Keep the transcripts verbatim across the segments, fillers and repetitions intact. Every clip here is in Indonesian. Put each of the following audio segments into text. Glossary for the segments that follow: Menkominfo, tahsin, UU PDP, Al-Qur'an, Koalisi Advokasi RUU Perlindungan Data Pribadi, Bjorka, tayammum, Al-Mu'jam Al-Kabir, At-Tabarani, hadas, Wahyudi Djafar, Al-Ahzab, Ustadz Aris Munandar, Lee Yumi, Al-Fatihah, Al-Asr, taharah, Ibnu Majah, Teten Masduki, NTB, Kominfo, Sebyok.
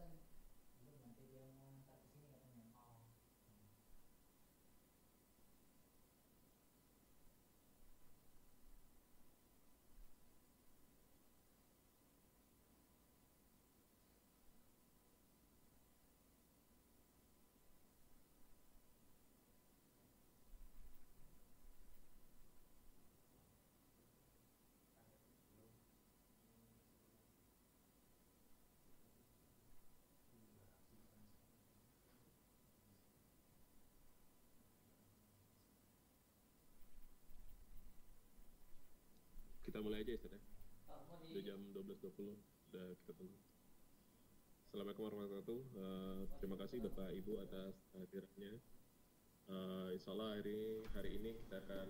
Ustaz? Belum, nanti dia mau ngantar ke sini katanya. Oh. Kita mulai aja Ustaz ya. Sudah jam dua belas dua puluh sudah kita tunggu. Assalamualaikum warahmatullahi wabarakatuh. Uh, terima kasih Bapak Ibu atas kehadirannya. Uh, insya Allah hari, hari ini kita akan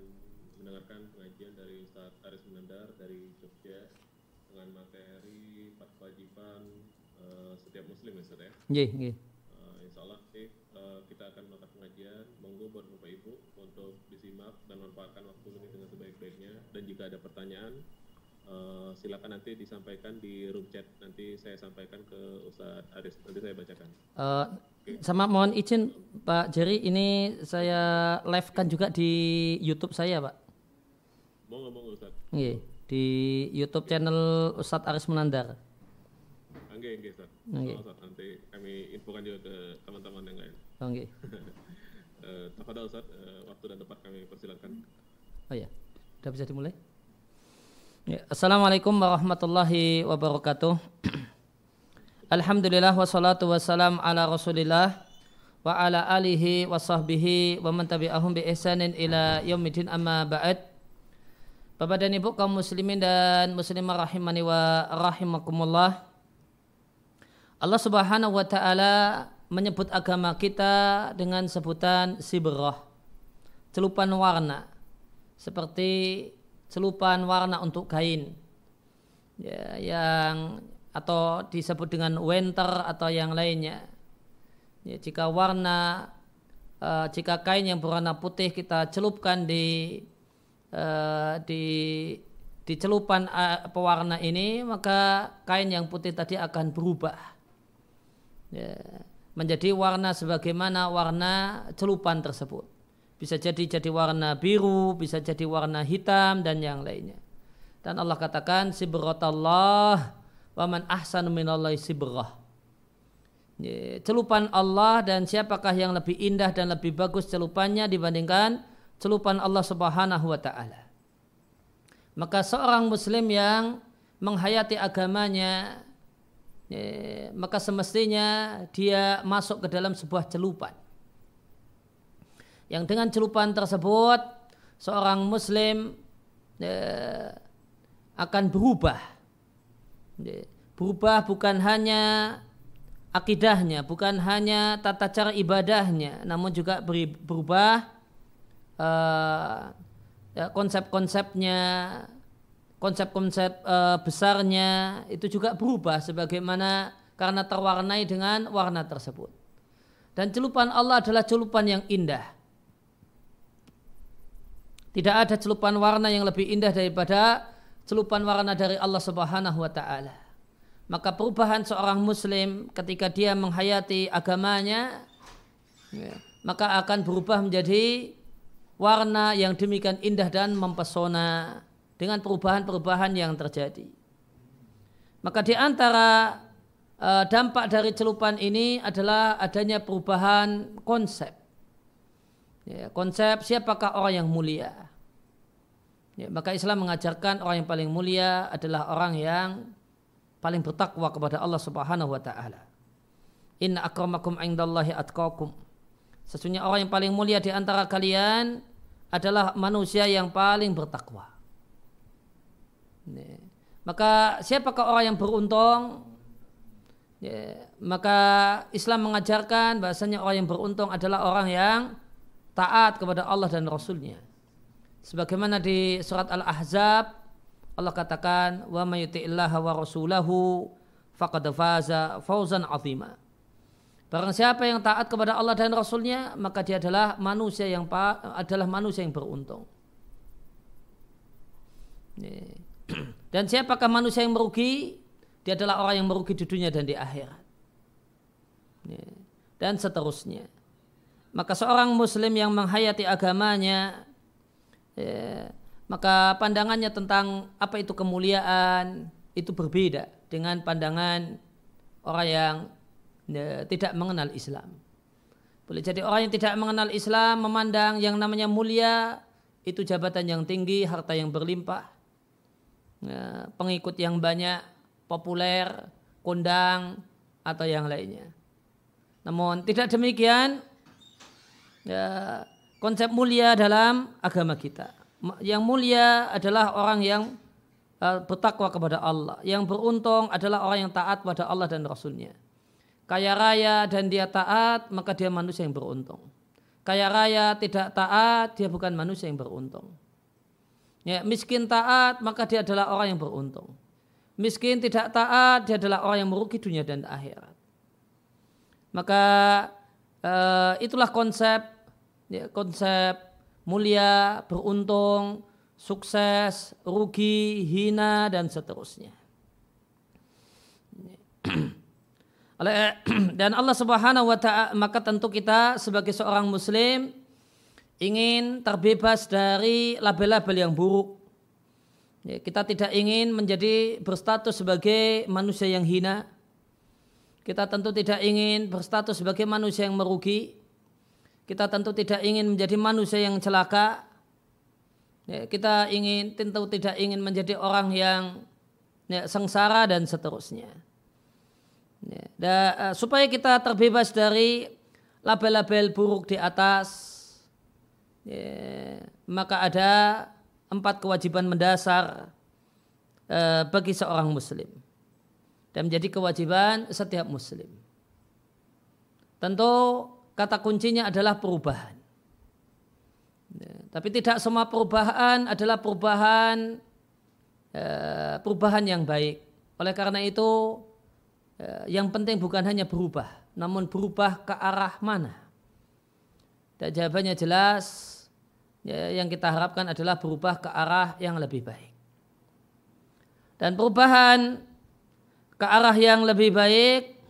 mendengarkan pengajian dari Ustadz Aris Munandar dari Jogja dengan materi empat kewajiban uh, setiap muslim ya Ustaz ya. Yeah, yeah. Uh, insya Allah eh, uh, kita akan melakukan pengajian. Monggo buat Bapak Ibu untuk disimak dan manfaatkan waktu ini dengan sebaik-baiknya. Dan jika ada pertanyaan, uh, silakan nanti disampaikan di room chat. Nanti saya sampaikan ke Ustadz Aris. Nanti saya bacakan. Uh, okay. Sama mohon izin Pak Jerry, ini saya live-kan juga di YouTube saya Pak. Mau nggak mau Ustadz? Iya, di YouTube okay. Channel Ustadz Aris Munandar. Oke, oke, Ustaz. Nanti kami infokan juga ke teman-teman yang lain. Oke. Tafadhal Ustaz, waktu dan tempat kami persilakan. Oh ya, sudah bisa dimulai? Ya. Assalamualaikum warahmatullahi wabarakatuh. Alhamdulillah wassalatu wassalam ala rasulillah wa ala alihi wa sahbihi wa man tabi'ahum bi ihsanin ila yaumidin amma ba'd. Bapak dan Ibu kaum muslimin dan muslimah rahimani wa rahimakumullah. Allah subhanahu wa ta'ala menyebut agama kita dengan sebutan sibrah, celupan warna, seperti celupan warna untuk kain ya, yang atau disebut dengan wenter atau yang lainnya ya, jika warna uh, jika kain yang berwarna putih kita celupkan di uh, di di celupan uh, pewarna ini, maka kain yang putih tadi akan berubah ya, menjadi warna sebagaimana warna celupan tersebut. Bisa jadi jadi warna biru, bisa jadi warna hitam dan yang lainnya. Dan Allah katakan sibratallah wa man ahsanu minallahi sibrah. Ya, celupan Allah, dan siapakah yang lebih indah dan lebih bagus celupannya dibandingkan celupan Allah Subhanahu wa taala. Maka seorang muslim yang menghayati agamanya, ya, maka semestinya dia masuk ke dalam sebuah celupan, yang dengan celupan tersebut seorang muslim ya, akan berubah ya, berubah bukan hanya akidahnya, bukan hanya tata cara ibadahnya, namun juga berubah uh, ya, konsep-konsepnya, konsep-konsep uh, besarnya itu juga berubah sebagaimana karena terwarnai dengan warna tersebut. Dan celupan Allah adalah celupan yang indah. Tidak ada celupan warna yang lebih indah daripada celupan warna dari Allah Subhanahu wa taala. Maka perubahan seorang muslim ketika dia menghayati agamanya ya, maka akan berubah menjadi warna yang demikian indah dan mempesona dengan perubahan-perubahan yang terjadi. Maka di antara uh, dampak dari celupan ini adalah adanya perubahan konsep. Ya, konsep siapakah orang yang mulia. Ya, maka Islam mengajarkan orang yang paling mulia adalah orang yang paling bertakwa kepada Allah Subhanahu wa taala. Inna akramakum 'indallahi atqakum. Sesungguhnya orang yang paling mulia di antara kalian adalah manusia yang paling bertakwa. Ya, maka siapakah orang yang beruntung? Ya, maka Islam mengajarkan bahasanya orang yang beruntung adalah orang yang taat kepada Allah dan Rasulnya. Sebagaimana di surat Al-Ahzab Allah katakan wa may yuti'illaha wa rasulahu faqad faza fawzan 'azima. Barang siapa yang taat kepada Allah dan Rasulnya, maka dia adalah manusia yang adalah manusia yang beruntung. Ya. Dan siapakah manusia yang merugi? Dia adalah orang yang merugi di dunia dan di akhirat. dan seterusnya. Maka seorang muslim yang menghayati agamanya, ya, maka pandangannya tentang apa itu kemuliaan itu berbeda dengan pandangan orang yang ya, tidak mengenal Islam. Boleh jadi orang yang tidak mengenal Islam memandang yang namanya mulia itu jabatan yang tinggi, harta yang berlimpah, ya, pengikut yang banyak, populer, kondang, atau yang lainnya. Namun tidak demikian ya, konsep mulia dalam agama kita. Yang mulia adalah orang yang uh, bertakwa kepada Allah. Yang beruntung adalah orang yang taat pada Allah dan Rasulnya. Kaya raya dan dia taat, maka dia manusia yang beruntung. Kaya raya tidak taat, dia bukan manusia yang beruntung. Ya, miskin taat, maka dia adalah orang yang beruntung. Miskin tidak taat, dia adalah orang yang merugi dunia dan akhirat. Maka uh, itulah konsep ya, konsep mulia, beruntung, sukses, rugi, hina, dan seterusnya. Dan Allah Subhanahu wa Ta'ala, maka tentu kita sebagai seorang muslim ingin terbebas dari label-label yang buruk. Kita tidak ingin menjadi berstatus sebagai manusia yang hina. Kita tentu tidak ingin berstatus sebagai manusia yang merugi. Kita tentu tidak ingin menjadi manusia yang celaka. Ya, kita ingin tentu tidak ingin menjadi orang yang ya, sengsara dan seterusnya. Ya, da, uh, supaya kita terbebas dari label-label buruk di atas, ya, maka ada empat kewajiban mendasar uh, bagi seorang muslim. Dan menjadi kewajiban setiap muslim. Tentu kata kuncinya adalah perubahan. Ya, tapi tidak semua perubahan adalah perubahan eh, perubahan yang baik. Oleh karena itu eh, yang penting bukan hanya berubah, namun berubah ke arah mana. Dan jawabannya jelas, ya, yang kita harapkan adalah berubah ke arah yang lebih baik. Dan perubahan ke arah yang lebih baik,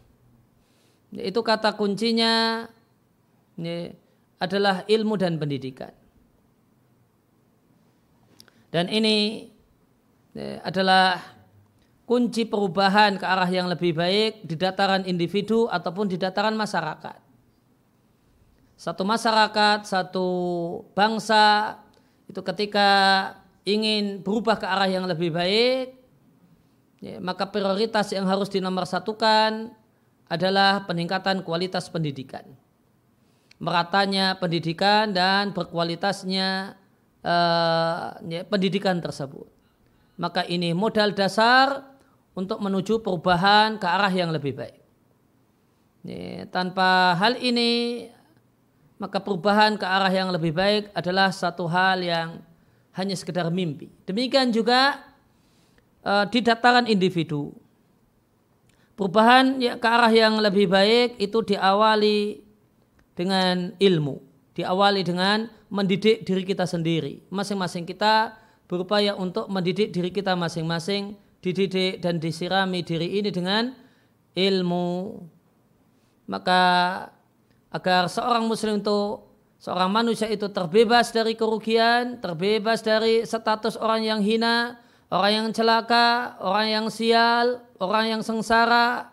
itu kata kuncinya ini adalah ilmu dan pendidikan. Dan ini, ini adalah kunci perubahan ke arah yang lebih baik di dataran individu ataupun di dataran masyarakat. Satu masyarakat, satu bangsa itu ketika ingin berubah ke arah yang lebih baik, ya, maka prioritas yang harus dinomorsatukan adalah peningkatan kualitas pendidikan. Meratanya pendidikan dan berkualitasnya eh, ya, pendidikan tersebut. Maka ini modal dasar untuk menuju perubahan ke arah yang lebih baik. Ya, tanpa hal ini, maka perubahan ke arah yang lebih baik adalah satu hal yang hanya sekedar mimpi. Demikian juga eh, di dataran individu. Perubahan ya, ke arah yang lebih baik itu diawali dengan ilmu, diawali dengan mendidik diri kita sendiri. Masing-masing kita berupaya untuk mendidik diri kita masing-masing, dididik dan disirami diri ini dengan ilmu. Maka agar seorang muslim itu, seorang manusia itu terbebas dari kerugian, terbebas dari status orang yang hina, orang yang celaka, orang yang sial, orang yang sengsara,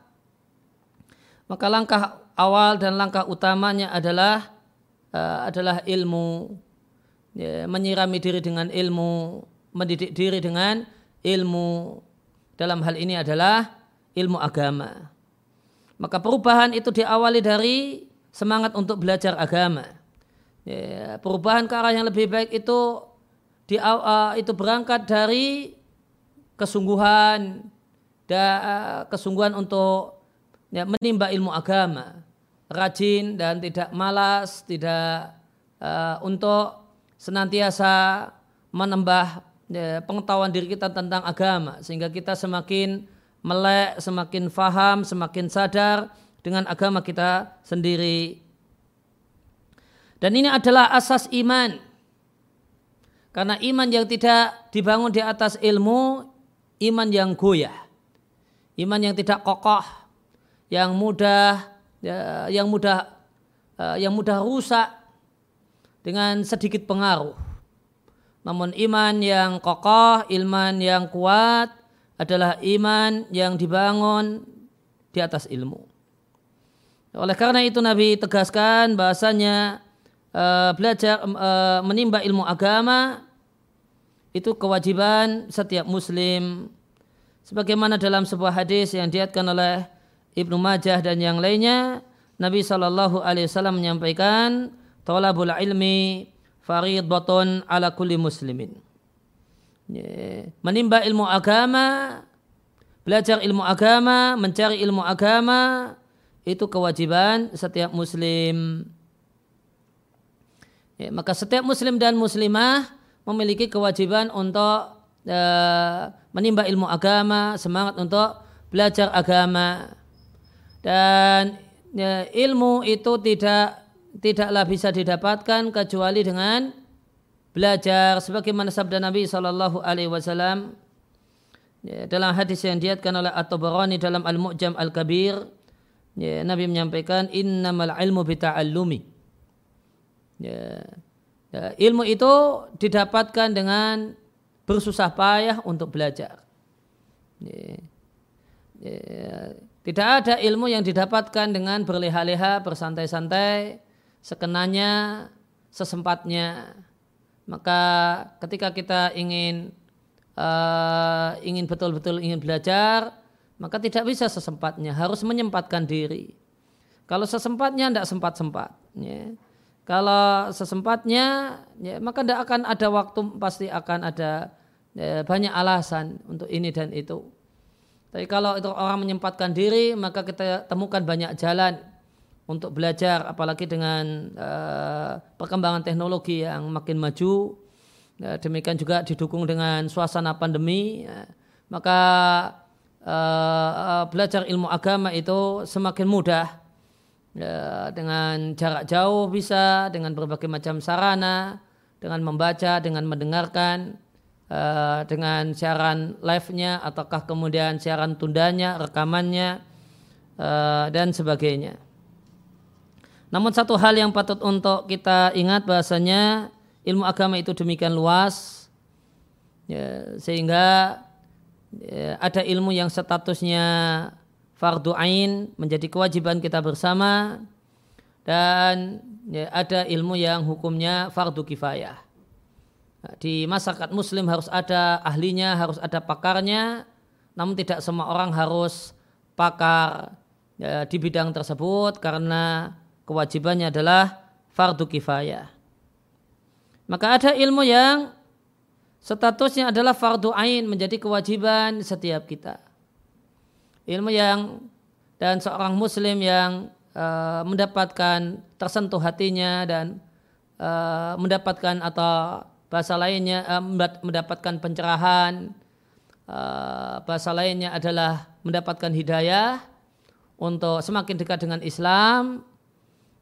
maka langkah awal dan langkah utamanya adalah uh, adalah ilmu, ya, menyirami diri dengan ilmu, mendidik diri dengan ilmu. Dalam hal ini adalah ilmu agama. Maka perubahan itu diawali dari semangat untuk belajar agama. Ya, perubahan ke arah yang lebih baik itu di, uh, itu berangkat dari kesungguhan, da, uh, kesungguhan untuk ya, menimba ilmu agama. Rajin dan tidak malas, tidak uh, untuk senantiasa menambah ya, pengetahuan diri kita tentang agama, sehingga kita semakin melek, semakin faham, semakin sadar dengan agama kita sendiri. Dan ini adalah asas iman, karena iman yang tidak dibangun di atas ilmu, iman yang goyah, iman yang tidak kokoh, yang mudah ya, yang mudah uh, yang mudah rusak dengan sedikit pengaruh. Namun iman yang kokoh, iman yang kuat adalah iman yang dibangun di atas ilmu. Oleh karena itu Nabi tegaskan bahasanya uh, belajar uh, menimba ilmu agama itu kewajiban setiap muslim, sebagaimana dalam sebuah hadis yang diriwayatkan oleh Ibnu Majah dan yang lainnya, Nabi shallallahu alaihi wasallam menyampaikan, "Thalabul ilmi fariidhatun ala kulli muslimin." Menimba ilmu agama, belajar ilmu agama, mencari ilmu agama itu kewajiban setiap muslim. Ya, maka setiap muslim dan muslimah memiliki kewajiban untuk e, menimba ilmu agama, semangat untuk belajar agama. Dan e, ilmu itu tidak tidaklah bisa didapatkan kecuali dengan belajar, sebagaimana sabda Nabi shallallahu alaihi wasallam ya, dalam hadis yang diriwayatkan oleh At-Tabarani dalam Al-Mu'jam Al-Kabir, ya, Nabi menyampaikan, "Innamal ilmu bita'allumi." Ya. Ya, ilmu itu didapatkan dengan bersusah payah untuk belajar. Ya. Ya. Tidak ada ilmu yang didapatkan dengan berleha-leha, bersantai-santai, sekenanya, sesempatnya. Maka ketika kita ingin uh, ingin betul-betul ingin belajar, maka tidak bisa sesempatnya, harus menyempatkan diri. Kalau sesempatnya, tidak sempat-sempat. Ya. Kalau sesempatnya, ya, maka tidak akan ada waktu, pasti akan ada ya, banyak alasan untuk ini dan itu. Tapi kalau itu orang menyempatkan diri, maka kita temukan banyak jalan untuk belajar, apalagi dengan uh, perkembangan teknologi yang makin maju. Ya, demikian juga didukung dengan suasana pandemi, ya, maka uh, uh, belajar ilmu agama itu semakin mudah. Ya, dengan jarak jauh bisa, dengan berbagai macam sarana, dengan membaca, dengan mendengarkan, uh, dengan siaran live-nya, ataukah kemudian siaran tundanya, rekamannya, uh, dan sebagainya. Namun satu hal yang patut untuk kita ingat bahasanya ilmu agama itu demikian luas, ya, sehingga ya, ada ilmu yang statusnya fardhu ain, menjadi kewajiban kita bersama, dan ya, ada ilmu yang hukumnya fardhu kifayah. Nah, di masyarakat muslim harus ada ahlinya, harus ada pakarnya, namun tidak semua orang harus pakar ya, di bidang tersebut karena kewajibannya adalah fardhu kifayah. Maka ada ilmu yang statusnya adalah fardhu ain, menjadi kewajiban setiap kita. Ilmu yang, dan seorang muslim yang uh, mendapatkan tersentuh hatinya dan uh, mendapatkan, atau bahasa lainnya uh, mendapatkan pencerahan, uh, bahasa lainnya adalah mendapatkan hidayah untuk semakin dekat dengan Islam.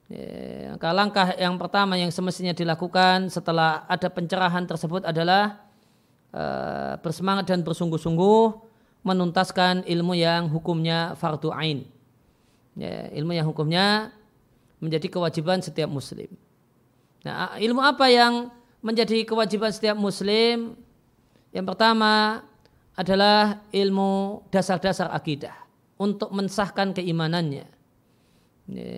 Ya, langkah yang pertama yang semestinya dilakukan setelah ada pencerahan tersebut adalah uh, bersemangat dan bersungguh-sungguh menuntaskan ilmu yang hukumnya fardhu ain, ya, ilmu yang hukumnya menjadi kewajiban setiap muslim. Nah, ilmu apa yang menjadi kewajiban setiap muslim? Yang pertama adalah ilmu dasar-dasar akidah untuk mensahkan keimanannya, ya,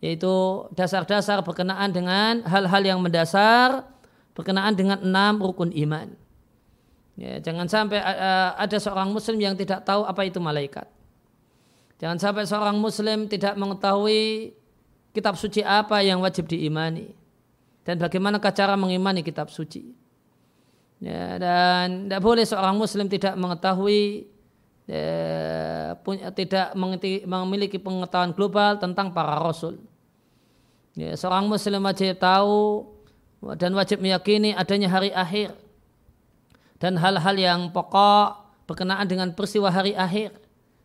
yaitu dasar-dasar berkenaan dengan hal-hal yang mendasar berkenaan dengan enam rukun iman. Ya, jangan sampai uh, ada seorang muslim yang tidak tahu apa itu malaikat. Jangan sampai seorang muslim tidak mengetahui kitab suci apa yang wajib diimani dan bagaimanakah cara mengimani kitab suci. Ya, dan tidak boleh seorang muslim tidak mengetahui, ya, punya, tidak memiliki pengetahuan global tentang para rasul. Ya, seorang muslim wajib tahu dan wajib meyakini adanya hari akhir dan hal-hal yang pokok berkenaan dengan peristiwa hari akhir.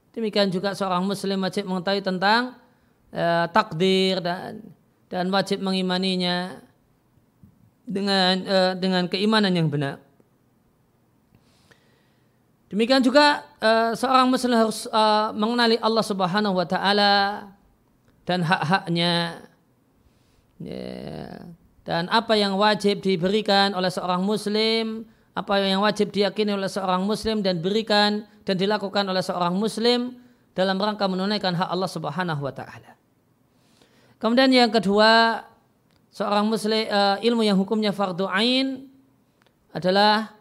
Demikian juga seorang muslim wajib mengetahui tentang eh, takdir dan dan wajib mengimaninya dengan eh, dengan keimanan yang benar. Demikian juga eh, seorang muslim harus eh, mengenali Allah Subhanahu wa taala dan hak-haknya, dan apa yang wajib diberikan oleh seorang muslim, apa yang wajib diyakini oleh seorang muslim dan berikan dan dilakukan oleh seorang muslim dalam rangka menunaikan hak Allah Subhanahu wa taala. Kemudian yang kedua, seorang muslim, ilmu yang hukumnya fardu ain adalah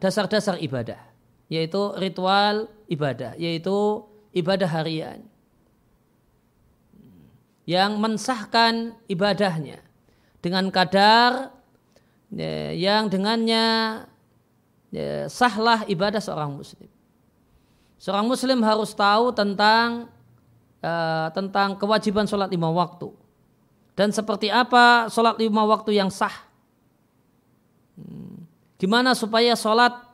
dasar-dasar ibadah, yaitu ritual ibadah, yaitu ibadah harian yang mensahkan ibadahnya dengan kadar yang dengannya sahlah ibadah seorang muslim. Seorang muslim harus tahu tentang tentang kewajiban sholat lima waktu dan seperti apa sholat lima waktu yang sah, gimana supaya sholat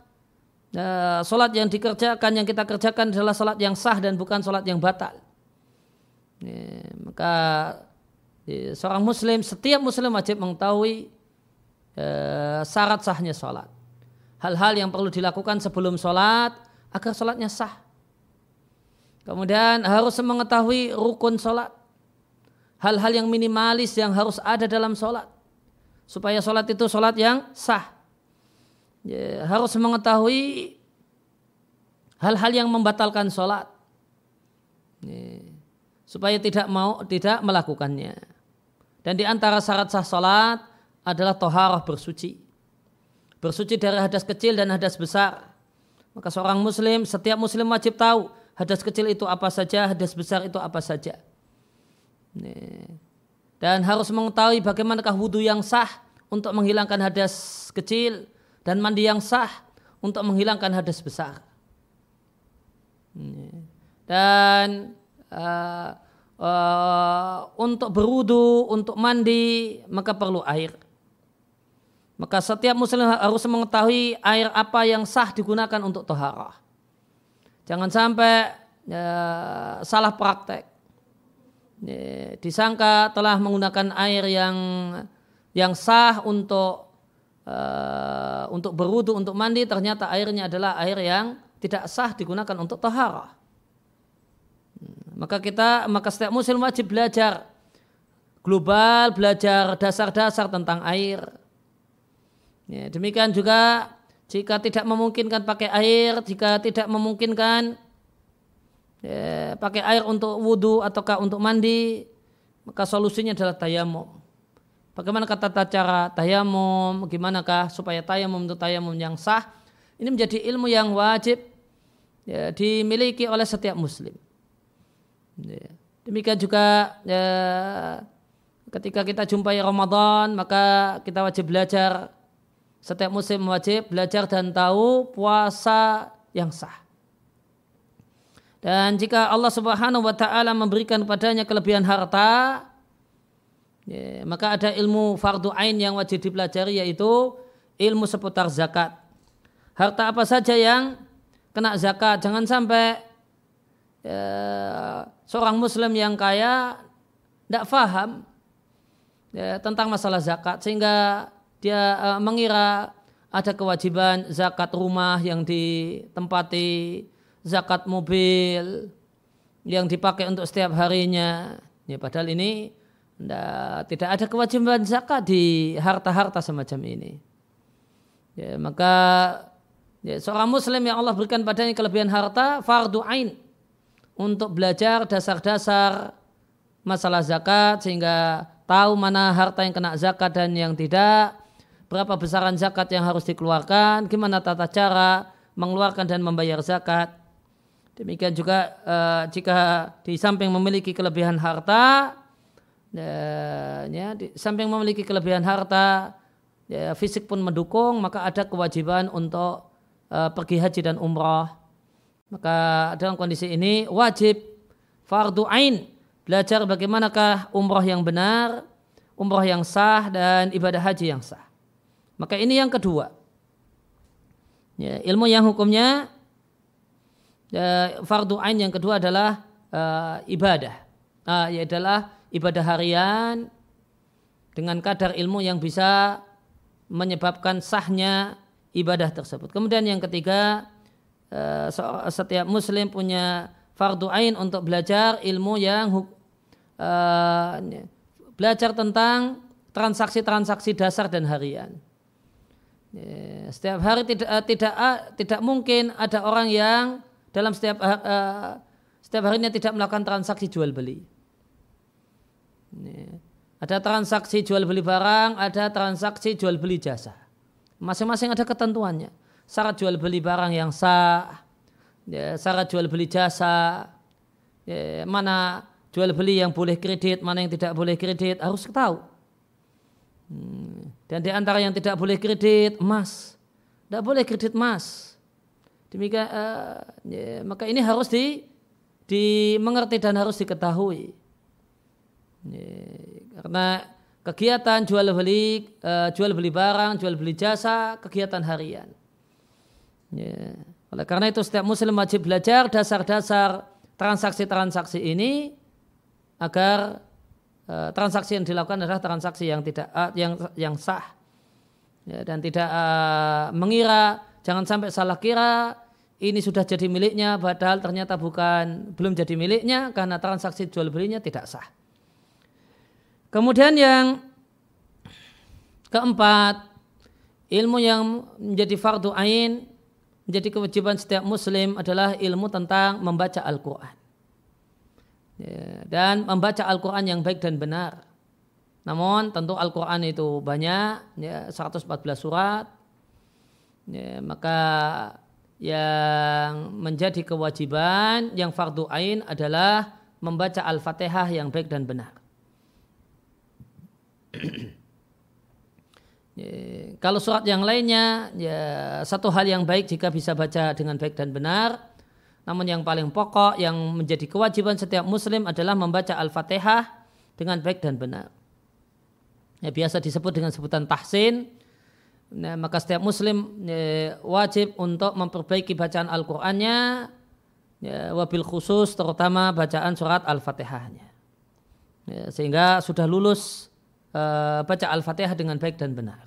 Uh, sholat yang dikerjakan, yang kita kerjakan adalah sholat yang sah dan bukan sholat yang batal. Ya, maka ya, seorang muslim, setiap muslim wajib mengetahui uh, syarat sahnya sholat. Hal-hal yang perlu dilakukan sebelum sholat agar sholatnya sah. Kemudian harus mengetahui rukun sholat. Hal-hal yang minimalis yang harus ada dalam sholat. Supaya sholat itu sholat yang sah. Ya, harus mengetahui hal-hal yang membatalkan sholat ya, supaya tidak mau tidak melakukannya. Dan di antara syarat sah sholat adalah toharah, bersuci, bersuci dari hadas kecil dan hadas besar. Maka seorang muslim, setiap muslim wajib tahu hadas kecil itu apa saja, hadas besar itu apa saja ya. Dan harus mengetahui bagaimanakah wudu yang sah untuk menghilangkan hadas kecil dan mandi yang sah untuk menghilangkan hadas besar. Dan uh, uh, untuk berwudu, untuk mandi, maka perlu air. Maka setiap muslim harus mengetahui air apa yang sah digunakan untuk taharah. Jangan sampai uh, salah praktek. Uh, disangka telah menggunakan air yang yang sah untuk Uh, untuk berwudu, untuk mandi, ternyata airnya adalah air yang tidak sah digunakan untuk taharah. Maka kita, maka setiap muslim wajib belajar global, belajar dasar-dasar tentang air. Ya, demikian juga jika tidak memungkinkan pakai air, jika tidak memungkinkan ya, pakai air untuk wudu ataukah untuk mandi, maka solusinya adalah tayammum. Bagaimana tata cara tayamum, bagaimanakah supaya tayamum itu tayamum yang sah. Ini menjadi ilmu yang wajib ya, dimiliki oleh setiap muslim. Ya. Demikian juga ya, ketika kita jumpai Ramadan, maka kita wajib belajar. Setiap muslim wajib belajar dan tahu puasa yang sah. Dan jika Allah Subhanahu wa ta'ala memberikan padanya kelebihan harta, ya, maka ada ilmu fardu ain yang wajib dipelajari, yaitu ilmu seputar zakat. Harta apa saja yang kena zakat. Jangan sampai ya, seorang muslim yang kaya tidak faham ya, tentang masalah zakat, sehingga dia uh, mengira ada kewajiban zakat rumah yang ditempati, zakat mobil yang dipakai untuk setiap harinya ya, padahal ini Nah, tidak ada kewajiban zakat di harta-harta semacam ini. Ya, maka ya, seorang muslim yang Allah berikan padanya kelebihan harta, fardu ain untuk belajar dasar-dasar masalah zakat sehingga tahu mana harta yang kena zakat dan yang tidak, berapa besaran zakat yang harus dikeluarkan, gimana tata cara mengeluarkan dan membayar zakat. Demikian juga eh, jika di samping memiliki kelebihan harta, dan ya, di samping memiliki kelebihan harta ya, fisik pun mendukung, maka ada kewajiban untuk uh, pergi haji dan umrah. Maka dalam kondisi ini wajib fardu ain belajar bagaimanakah umrah yang benar, umrah yang sah, dan ibadah haji yang sah. Maka ini yang kedua ya, ilmu yang hukumnya ya, fardu ain yang kedua adalah uh, ibadah uh, ya adalah ibadah harian dengan kadar ilmu yang bisa menyebabkan sahnya ibadah tersebut. Kemudian yang ketiga, setiap muslim punya fardu ain untuk belajar ilmu yang uh, belajar tentang transaksi-transaksi dasar dan harian. Yeah, setiap hari tidak uh, tidak uh, tidak mungkin ada orang yang dalam setiap uh, setiap harinya tidak melakukan transaksi jual beli. Yeah. Ada transaksi jual beli barang, ada transaksi jual beli jasa. Masing-masing ada ketentuannya. Syarat jual beli barang yang sah, yeah, syarat jual beli jasa, yeah, mana jual beli yang boleh kredit, mana yang tidak boleh kredit, harus tahu. Hmm. Dan di antara yang tidak boleh kredit emas, tidak boleh kredit emas. Demikian, uh, ya, maka ini harus di, dimengerti dan harus diketahui. Ya, karena kegiatan jual beli, uh, jual beli barang, jual beli jasa, kegiatan harian. Ya, oleh karena itu setiap Muslim wajib belajar dasar-dasar transaksi-transaksi ini agar transaksi yang dilakukan adalah transaksi yang tidak yang yang sah, ya, dan tidak uh, mengira, jangan sampai salah kira ini sudah jadi miliknya padahal ternyata bukan, belum jadi miliknya karena transaksi jual belinya tidak sah. Kemudian yang keempat, ilmu yang menjadi fardu ain, menjadi kewajiban setiap Muslim adalah ilmu tentang membaca Al-Qur'an. Ya, dan membaca Al-Qur'an yang baik dan benar. Namun tentu Al-Qur'an itu banyak, ya, seratus empat belas surat, ya, maka yang menjadi kewajiban yang fardu ain adalah membaca Al-Fatihah yang baik dan benar. Ya, kalau surat yang lainnya, ya, satu hal yang baik jika bisa baca dengan baik dan benar. Namun yang paling pokok yang menjadi kewajiban setiap Muslim adalah membaca Al-Fatihah dengan baik dan benar. Ya, biasa disebut dengan sebutan tahsin. Nah, maka setiap Muslim ya, wajib untuk memperbaiki bacaan Al-Qur'annya, ya, wabil khusus terutama bacaan surat Al-Fatihahnya. Ya, sehingga sudah lulus uh, baca Al-Fatihah dengan baik dan benar.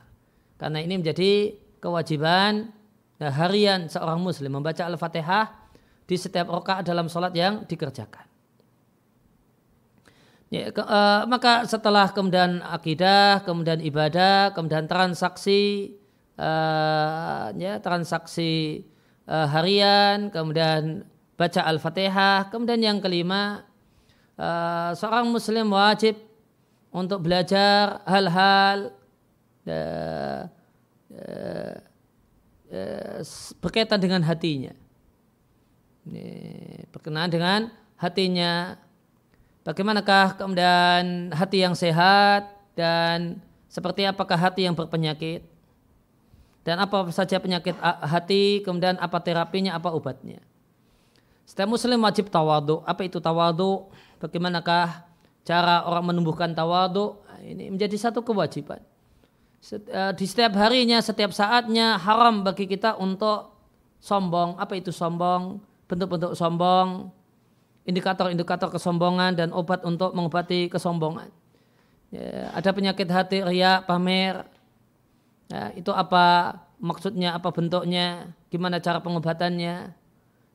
Karena ini menjadi kewajiban ya, harian seorang Muslim membaca Al-Fatihah di setiap rakaat dalam sholat yang dikerjakan. Ya, ke, uh, maka setelah kemudian akidah, kemudian ibadah, kemudian transaksi, uh, ya, transaksi uh, harian, kemudian baca Al-Fatihah, kemudian yang kelima, uh, seorang Muslim wajib untuk belajar hal-hal uh, uh, uh, berkaitan dengan hatinya. Ini berkenaan dengan hatinya, bagaimanakah kemudian hati yang sehat dan seperti apakah hati yang berpenyakit dan apa saja penyakit hati, kemudian apa terapinya, apa obatnya. Setiap Muslim wajib tawadhu. Apa itu tawadhu? Bagaimanakah cara orang menumbuhkan tawadhu? Ini menjadi satu kewajiban di setiap harinya, setiap saatnya. Haram bagi kita untuk sombong. Apa itu sombong? Bentuk-bentuk sombong, indikator-indikator kesombongan dan obat untuk mengobati kesombongan. Ya, ada penyakit hati, riya, pamer. Ya, itu apa maksudnya, apa bentuknya, gimana cara pengobatannya.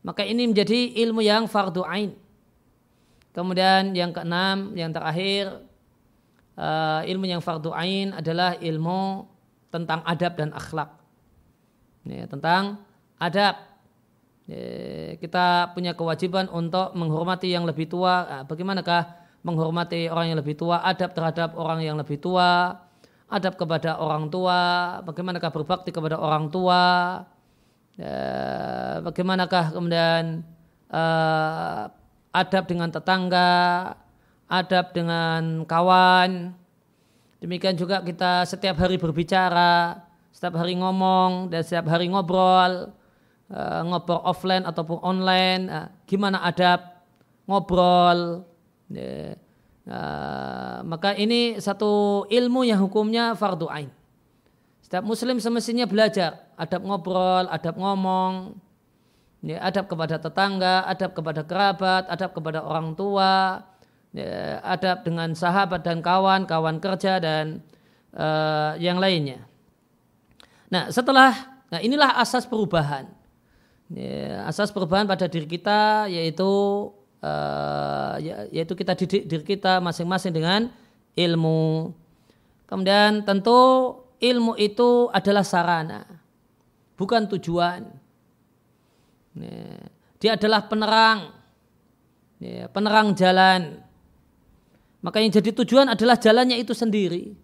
Maka ini menjadi ilmu yang fardu ain. Kemudian yang keenam, yang terakhir, uh, ilmu yang fardu ain adalah ilmu tentang adab dan akhlak. Ya, tentang adab. Kita punya kewajiban untuk menghormati yang lebih tua. Bagaimanakah menghormati orang yang lebih tua? Adab terhadap orang yang lebih tua, adab kepada orang tua. Bagaimanakah berbakti kepada orang tua? Bagaimanakah kemudian adab dengan tetangga, adab dengan kawan. Demikian juga kita setiap hari berbicara, setiap hari ngomong, dan setiap hari ngobrol. Uh, ngobrol offline ataupun online, uh, gimana adab ngobrol, yeah. uh, maka ini satu ilmu yang hukumnya fardu ain. Setiap Muslim semestinya belajar adab ngobrol, adab ngomong, yeah, adab kepada tetangga, adab kepada kerabat, adab kepada orang tua, yeah, adab dengan sahabat dan kawan, kawan kerja dan uh, yang lainnya. Nah, setelah nah inilah asas perubahan. Ya, asas perubahan pada diri kita yaitu uh, yaitu kita didik diri kita masing-masing dengan ilmu. Kemudian tentu ilmu itu adalah sarana, bukan tujuan. Dia adalah penerang, penerang jalan. Maka yang jadi tujuan adalah jalannya itu sendiri.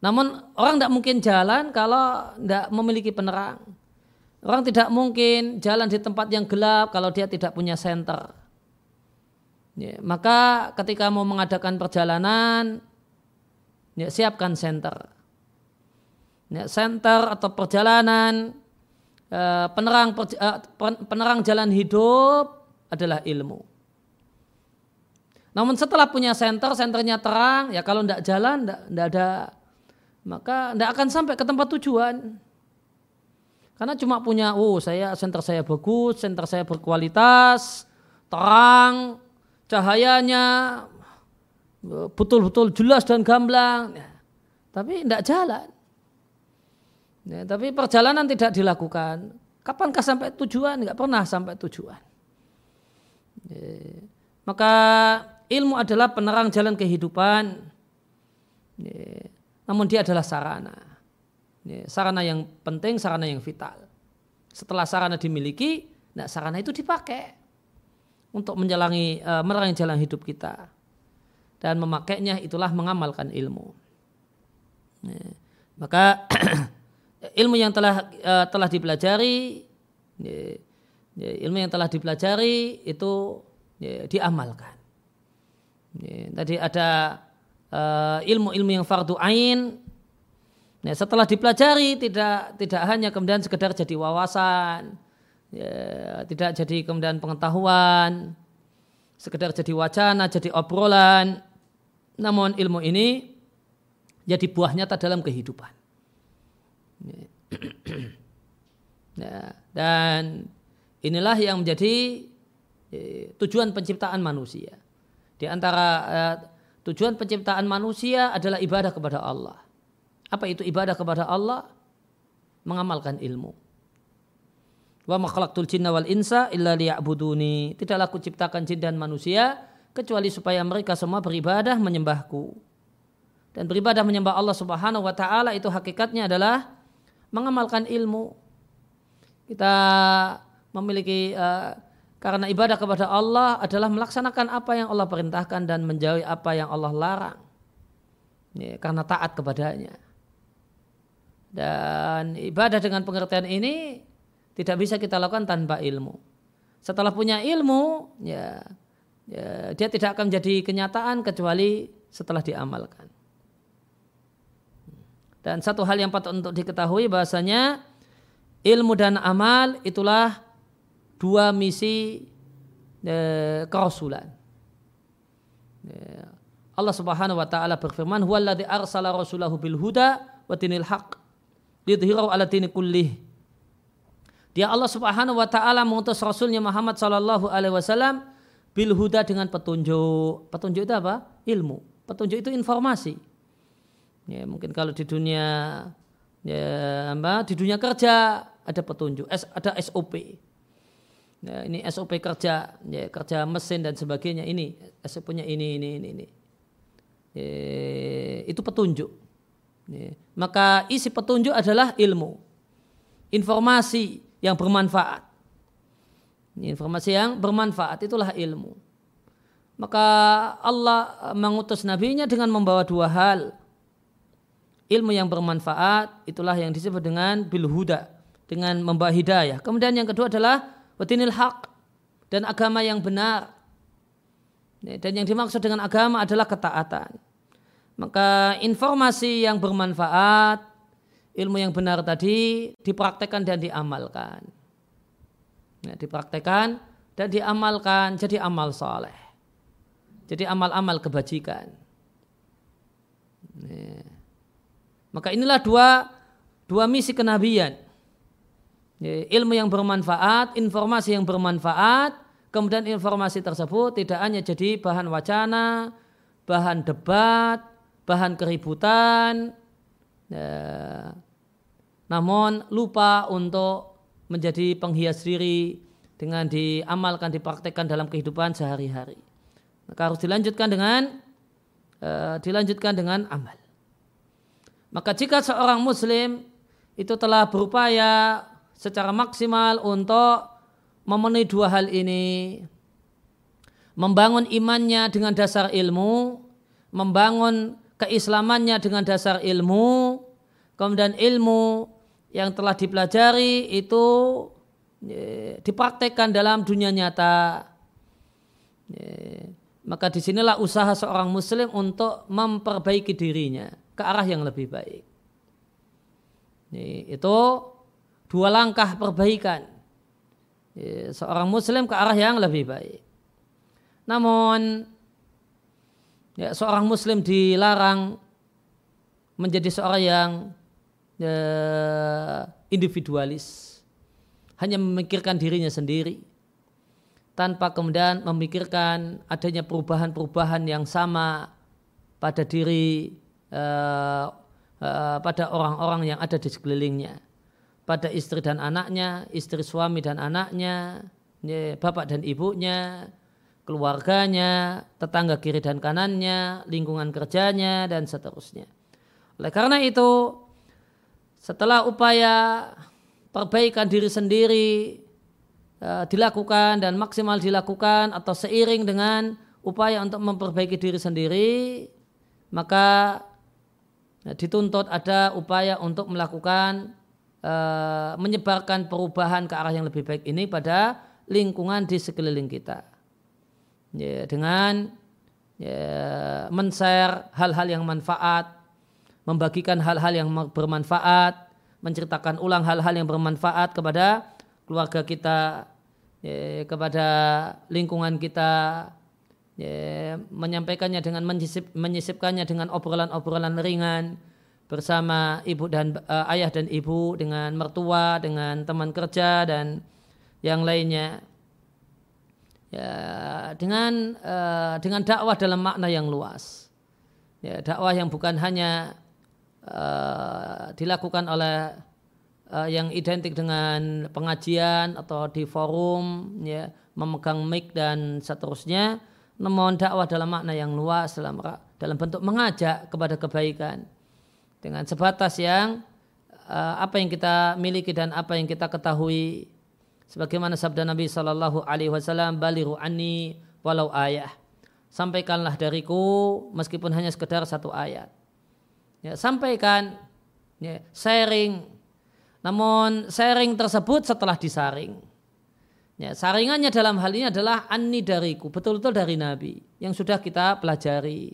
Namun orang tidak mungkin jalan kalau tidak memiliki penerang. Orang tidak mungkin jalan di tempat yang gelap kalau dia tidak punya senter. Ya, maka ketika mau mengadakan perjalanan, ya, siapkan senter. Ya, senter atau perjalanan, eh, penerang, per, eh, penerang jalan hidup adalah ilmu. Namun setelah punya senter, senternya terang, ya kalau tidak jalan, tidak ada, maka tidak akan sampai ke tempat tujuan. Karena cuma punya, oh saya senter saya bagus, senter saya berkualitas, terang, cahayanya betul-betul jelas dan gamblang, ya, tapi tidak jalan. Ya, tapi perjalanan tidak dilakukan. Kapankah sampai tujuan? Tidak pernah sampai tujuan. Ya, maka ilmu adalah penerang jalan kehidupan, ya, namun dia adalah sarana. Sarana yang penting, sarana yang vital. Setelah sarana dimiliki, nah sarana itu dipakai untuk menjalani, uh, menerangi jalan hidup kita. Dan memakainya itulah mengamalkan ilmu. Nah, maka ilmu yang telah uh, telah dipelajari, ya, ya, ilmu yang telah dipelajari itu ya, diamalkan. Ya, tadi ada uh, ilmu-ilmu yang fardu ain. Nah, setelah dipelajari tidak tidak hanya kemudian sekedar jadi wawasan, ya, tidak jadi kemudian pengetahuan, sekedar jadi wacana, jadi obrolan. Namun ilmu ini jadi buah nyata dalam kehidupan. Nah, dan inilah yang menjadi ya, tujuan penciptaan manusia. Di antara eh, tujuan penciptaan manusia adalah ibadah kepada Allah. Apa itu ibadah kepada Allah? Mengamalkan ilmu. Wa ma khalaqtul jinna wal insa illa liya'buduni. Tidaklah aku ciptakan jin dan manusia kecuali supaya mereka semua beribadah menyembahku. Dan beribadah menyembah Allah Subhanahu wa taala itu hakikatnya adalah mengamalkan ilmu. Kita memiliki uh, karena ibadah kepada Allah adalah melaksanakan apa yang Allah perintahkan dan menjauhi apa yang Allah larang. Ya, karena taat kepadanya. Dan ibadah dengan pengertian ini tidak bisa kita lakukan tanpa ilmu. Setelah punya ilmu, ya, ya dia tidak akan menjadi kenyataan kecuali setelah diamalkan. Dan satu hal yang patut untuk diketahui bahasanya ilmu dan amal itulah dua misi eh, kerasulan. Ya. Allah Subhanahu wa taala berfirman, "Huwallazi arsala rasulahu bil huda wa dinil haq." Lidhhirahu ala dini kullih. Dia Allah Subhanahu wa taala mengutus rasulnya Muhammad sallallahu alaihi wasallam bil huda dengan petunjuk. Petunjuk itu apa? Ilmu. Petunjuk itu informasi. Ya, mungkin kalau di dunia ya apa? Di dunia kerja ada petunjuk, ada S O P. Ya, ini S O P kerja, ya, kerja mesin dan sebagainya ini. S O P-nya ini ini ini ini. Ya, itu petunjuk. Ya, maka isi petunjuk adalah ilmu, informasi yang bermanfaat. Informasi yang bermanfaat itulah ilmu. Maka Allah mengutus nabinya dengan membawa dua hal. Ilmu yang bermanfaat itulah yang disebut dengan bilhuda, dengan membawa hidayah. Kemudian yang kedua adalah watinil haq, dan agama yang benar. Ya, dan yang dimaksud dengan agama adalah ketaatan. Maka informasi yang bermanfaat, ilmu yang benar tadi dipraktekkan dan diamalkan. Ya, dipraktekkan dan diamalkan, jadi amal saleh. Jadi amal-amal kebajikan. Ya. Maka inilah dua dua misi kenabian. Ya, ilmu yang bermanfaat, informasi yang bermanfaat, kemudian informasi tersebut tidak hanya jadi bahan wacana, bahan debat, bahan keributan, ya, namun lupa untuk menjadi penghias diri, dengan diamalkan, dipraktekkan dalam kehidupan sehari-hari. Maka harus dilanjutkan dengan uh, dilanjutkan dengan amal. Maka jika seorang muslim itu telah berupaya secara maksimal untuk memenuhi dua hal ini, membangun imannya dengan dasar ilmu, membangun keislamannya dengan dasar ilmu, kemudian ilmu yang telah dipelajari itu dipraktekkan dalam dunia nyata. Maka disinilah usaha seorang muslim untuk memperbaiki dirinya ke arah yang lebih baik. Itu dua langkah perbaikan seorang muslim ke arah yang lebih baik. Namun ya, seorang muslim dilarang menjadi seorang yang ya, individualis, hanya memikirkan dirinya sendiri tanpa kemudian memikirkan adanya perubahan-perubahan yang sama pada diri eh, eh, pada orang-orang yang ada di sekelilingnya, pada istri dan anaknya, istri suami dan anaknya, ya, bapak dan ibunya, keluarganya, tetangga kiri dan kanannya, lingkungan kerjanya, dan seterusnya. Oleh karena itu, setelah upaya perbaikan diri sendiri uh, dilakukan dan maksimal dilakukan atau seiring dengan upaya untuk memperbaiki diri sendiri, maka ya, dituntut ada upaya untuk melakukan uh, menyebarkan perubahan ke arah yang lebih baik ini pada lingkungan di sekeliling kita. Ya, dengan ya, men-share hal-hal yang manfaat, membagikan hal-hal yang bermanfaat, menceritakan ulang hal-hal yang bermanfaat kepada keluarga kita, ya, kepada lingkungan kita, ya, menyampaikannya dengan menyisip, menyisipkannya dengan obrolan-obrolan ringan bersama ibu dan uh, ayah dan ibu, dengan mertua, dengan teman kerja dan yang lainnya, ya, dengan uh, dengan dakwah dalam makna yang luas, ya, dakwah yang bukan hanya Uh, dilakukan oleh uh, yang identik dengan pengajian atau di forum, ya, memegang mic dan seterusnya, namun dakwah dalam makna yang luas, dalam, dalam bentuk mengajak kepada kebaikan dengan sebatas yang uh, apa yang kita miliki dan apa yang kita ketahui, sebagaimana sabda Nabi Sallallahu Alaihi Wasallam, "Balighu anni walau ayah", sampaikanlah dariku meskipun hanya sekedar satu ayat. Ya, sampaikan, ya, sharing, namun sharing tersebut setelah disaring, ya, saringannya dalam hal ini adalah anni, dariku, betul-betul dari Nabi yang sudah kita pelajari.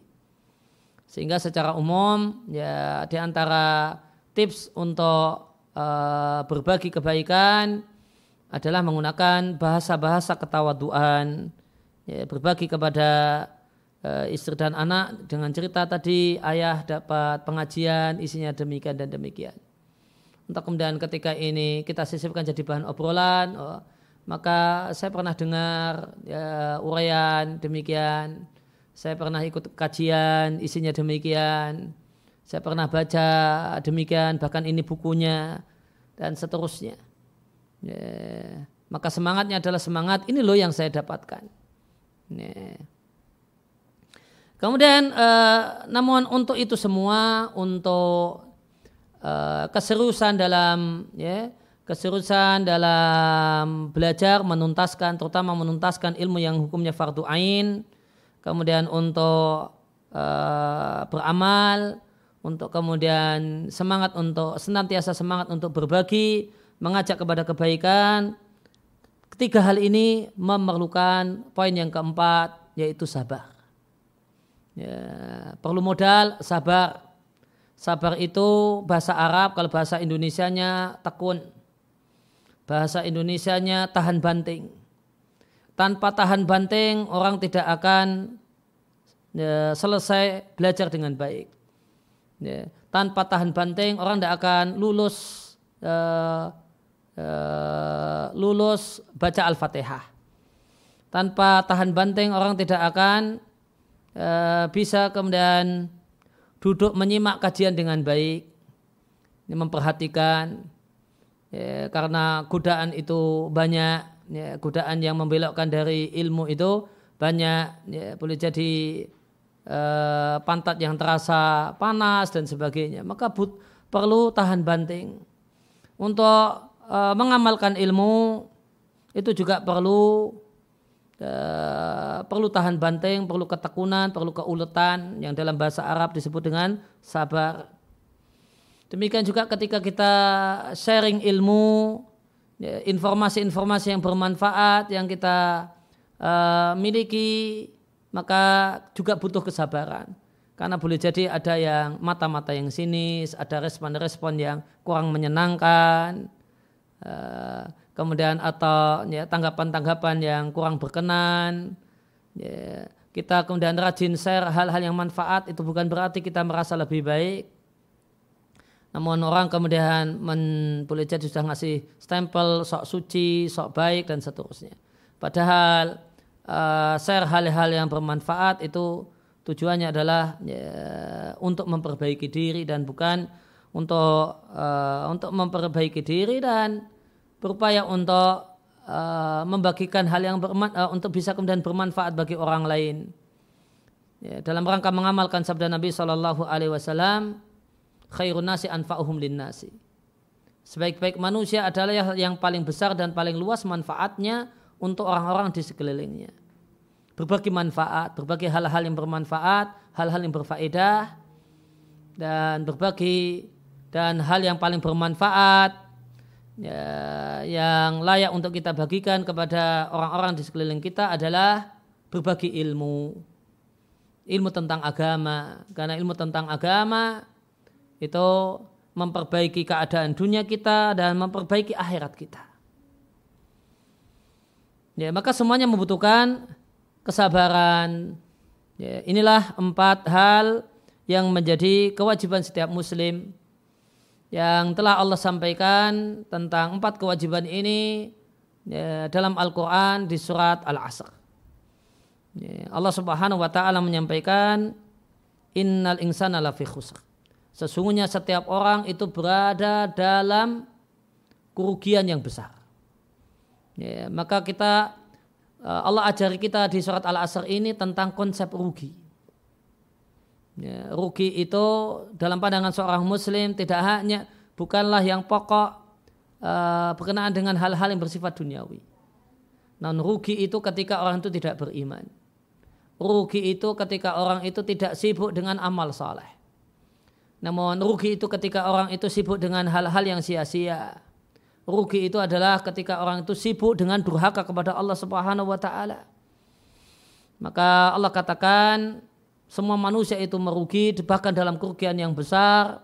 Sehingga secara umum, ya, di antara tips untuk uh, berbagi kebaikan adalah menggunakan bahasa-bahasa ketawaduan, ya, berbagi kepada istri dan anak dengan cerita tadi, ayah dapat pengajian isinya demikian dan demikian. Untuk kemudian ketika ini kita sisipkan jadi bahan obrolan, oh, maka saya pernah dengar ya, uraian demikian, saya pernah ikut kajian isinya demikian, saya pernah baca demikian, bahkan ini bukunya dan seterusnya. Yeah. Maka semangatnya adalah semangat ini loh yang saya dapatkan. Yeah. Kemudian eh, namun untuk itu semua, untuk eh, keseriusan dalam ya, keseriusan dalam belajar, menuntaskan, terutama menuntaskan ilmu yang hukumnya fardu ain, kemudian untuk eh, beramal, untuk kemudian semangat untuk senantiasa semangat untuk berbagi, mengajak kepada kebaikan. Ketiga hal ini memerlukan poin yang keempat, yaitu sabar. Ya, perlu modal sabar. Sabar itu bahasa Arab, kalau bahasa Indonesianya tekun, bahasa Indonesianya tahan banting. Tanpa tahan banting orang tidak akan ya, selesai belajar dengan baik, ya. Tanpa tahan banting orang tidak akan lulus uh, uh, lulus baca Al-Fatihah. Tanpa tahan banting orang tidak akan bisa kemudian duduk menyimak kajian dengan baik, memperhatikan, ya, karena godaan itu banyak, ya, godaan yang membelokkan dari ilmu itu banyak, ya, boleh jadi eh, pantat yang terasa panas dan sebagainya. Maka but, perlu tahan banting. Untuk eh, mengamalkan ilmu itu juga perlu eh, perlu tahan banting, perlu ketekunan, perlu keuletan yang dalam bahasa Arab disebut dengan sabar. Demikian juga ketika kita sharing ilmu, informasi-informasi yang bermanfaat yang kita uh, miliki, maka juga butuh kesabaran. Karena boleh jadi ada yang mata-mata yang sinis, ada respon-respon yang kurang menyenangkan, uh, kemudian atau ya, tanggapan-tanggapan yang kurang berkenan. Ya, kita kemudian rajin share hal-hal yang manfaat, itu bukan berarti kita merasa lebih baik. Namun orang kemudian men, boleh jadi sudah ngasih stempel sok suci, sok baik dan seterusnya. Padahal uh, share hal-hal yang bermanfaat itu tujuannya adalah ya, untuk memperbaiki diri dan bukan untuk uh, untuk memperbaiki diri dan berupaya untuk uh, membagikan hal yang berman, uh, untuk bisa kemudian bermanfaat bagi orang lain. Ya, dalam rangka mengamalkan sabda Nabi shallallahu alaihi wasallam, khairun nasi anfa'uhum linnasi. Sebaik-baik manusia adalah yang paling besar dan paling luas manfaatnya untuk orang-orang di sekelilingnya. Berbagi manfaat, berbagi hal-hal yang bermanfaat, hal-hal yang berfaedah, dan berbagi dan hal yang paling bermanfaat ya, yang layak untuk kita bagikan kepada orang-orang di sekeliling kita adalah berbagi ilmu. Ilmu tentang agama, karena ilmu tentang agama itu memperbaiki keadaan dunia kita dan memperbaiki akhirat kita. Ya, maka semuanya membutuhkan kesabaran. Ya, inilah empat hal yang menjadi kewajiban setiap muslim yang telah Allah sampaikan tentang empat kewajiban ini ya, dalam Al-Qur'an di surat Al-Asr. Ya, Allah Subhanahu wa taala menyampaikan innal insana lafi khusr. Sesungguhnya setiap orang itu berada dalam kerugian yang besar. Ya, maka kita, Allah ajari kita di surat Al-Asr ini tentang konsep rugi. Ya, rugi itu dalam pandangan seorang muslim tidak hanya, bukanlah yang pokok uh, berkenaan dengan hal-hal yang bersifat duniawi. Namun rugi itu ketika orang itu tidak beriman. Rugi itu ketika orang itu tidak sibuk dengan amal saleh. Namun rugi itu ketika orang itu sibuk dengan hal-hal yang sia-sia. Rugi itu adalah ketika orang itu sibuk dengan durhaka kepada Allah Subhanahu wa taala. Maka Allah katakan semua manusia itu merugi bahkan dalam kerugian yang besar,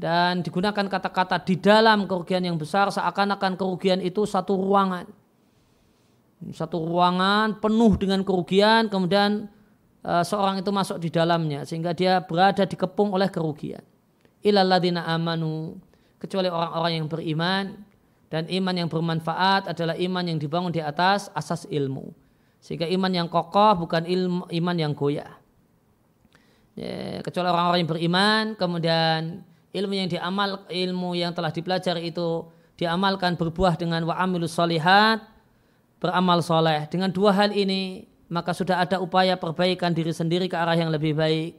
dan digunakan kata-kata di dalam kerugian yang besar seakan-akan kerugian itu satu ruangan. Satu ruangan penuh dengan kerugian, kemudian seorang itu masuk di dalamnya sehingga dia berada dikepung oleh kerugian. Illal ladzina amanu, kecuali orang-orang yang beriman, dan iman yang bermanfaat adalah iman yang dibangun di atas asas ilmu. Sehingga iman yang kokoh bukan ilmu, iman yang goyah. Ya, kecuali orang-orang yang beriman kemudian ilmu yang diamal ilmu yang telah dipelajari itu diamalkan berbuah dengan wa'amilus sholihat, beramal soleh. Dengan dua hal ini maka sudah ada upaya perbaikan diri sendiri ke arah yang lebih baik.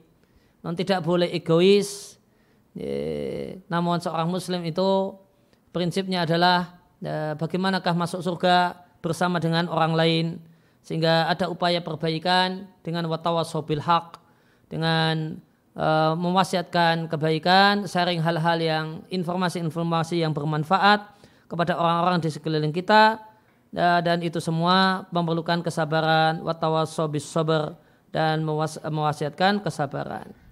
Non tidak boleh egois. Ye, namun seorang muslim itu prinsipnya adalah ya, bagaimanakah masuk surga bersama dengan orang lain, sehingga ada upaya perbaikan dengan watawasau bil haq, dengan uh, mewasiatkan kebaikan, sharing hal-hal yang informasi-informasi yang bermanfaat kepada orang-orang di sekeliling kita. Ya, dan itu semua memerlukan kesabaran, watawassobis sober, dan mewas- mewasiatkan kesabaran.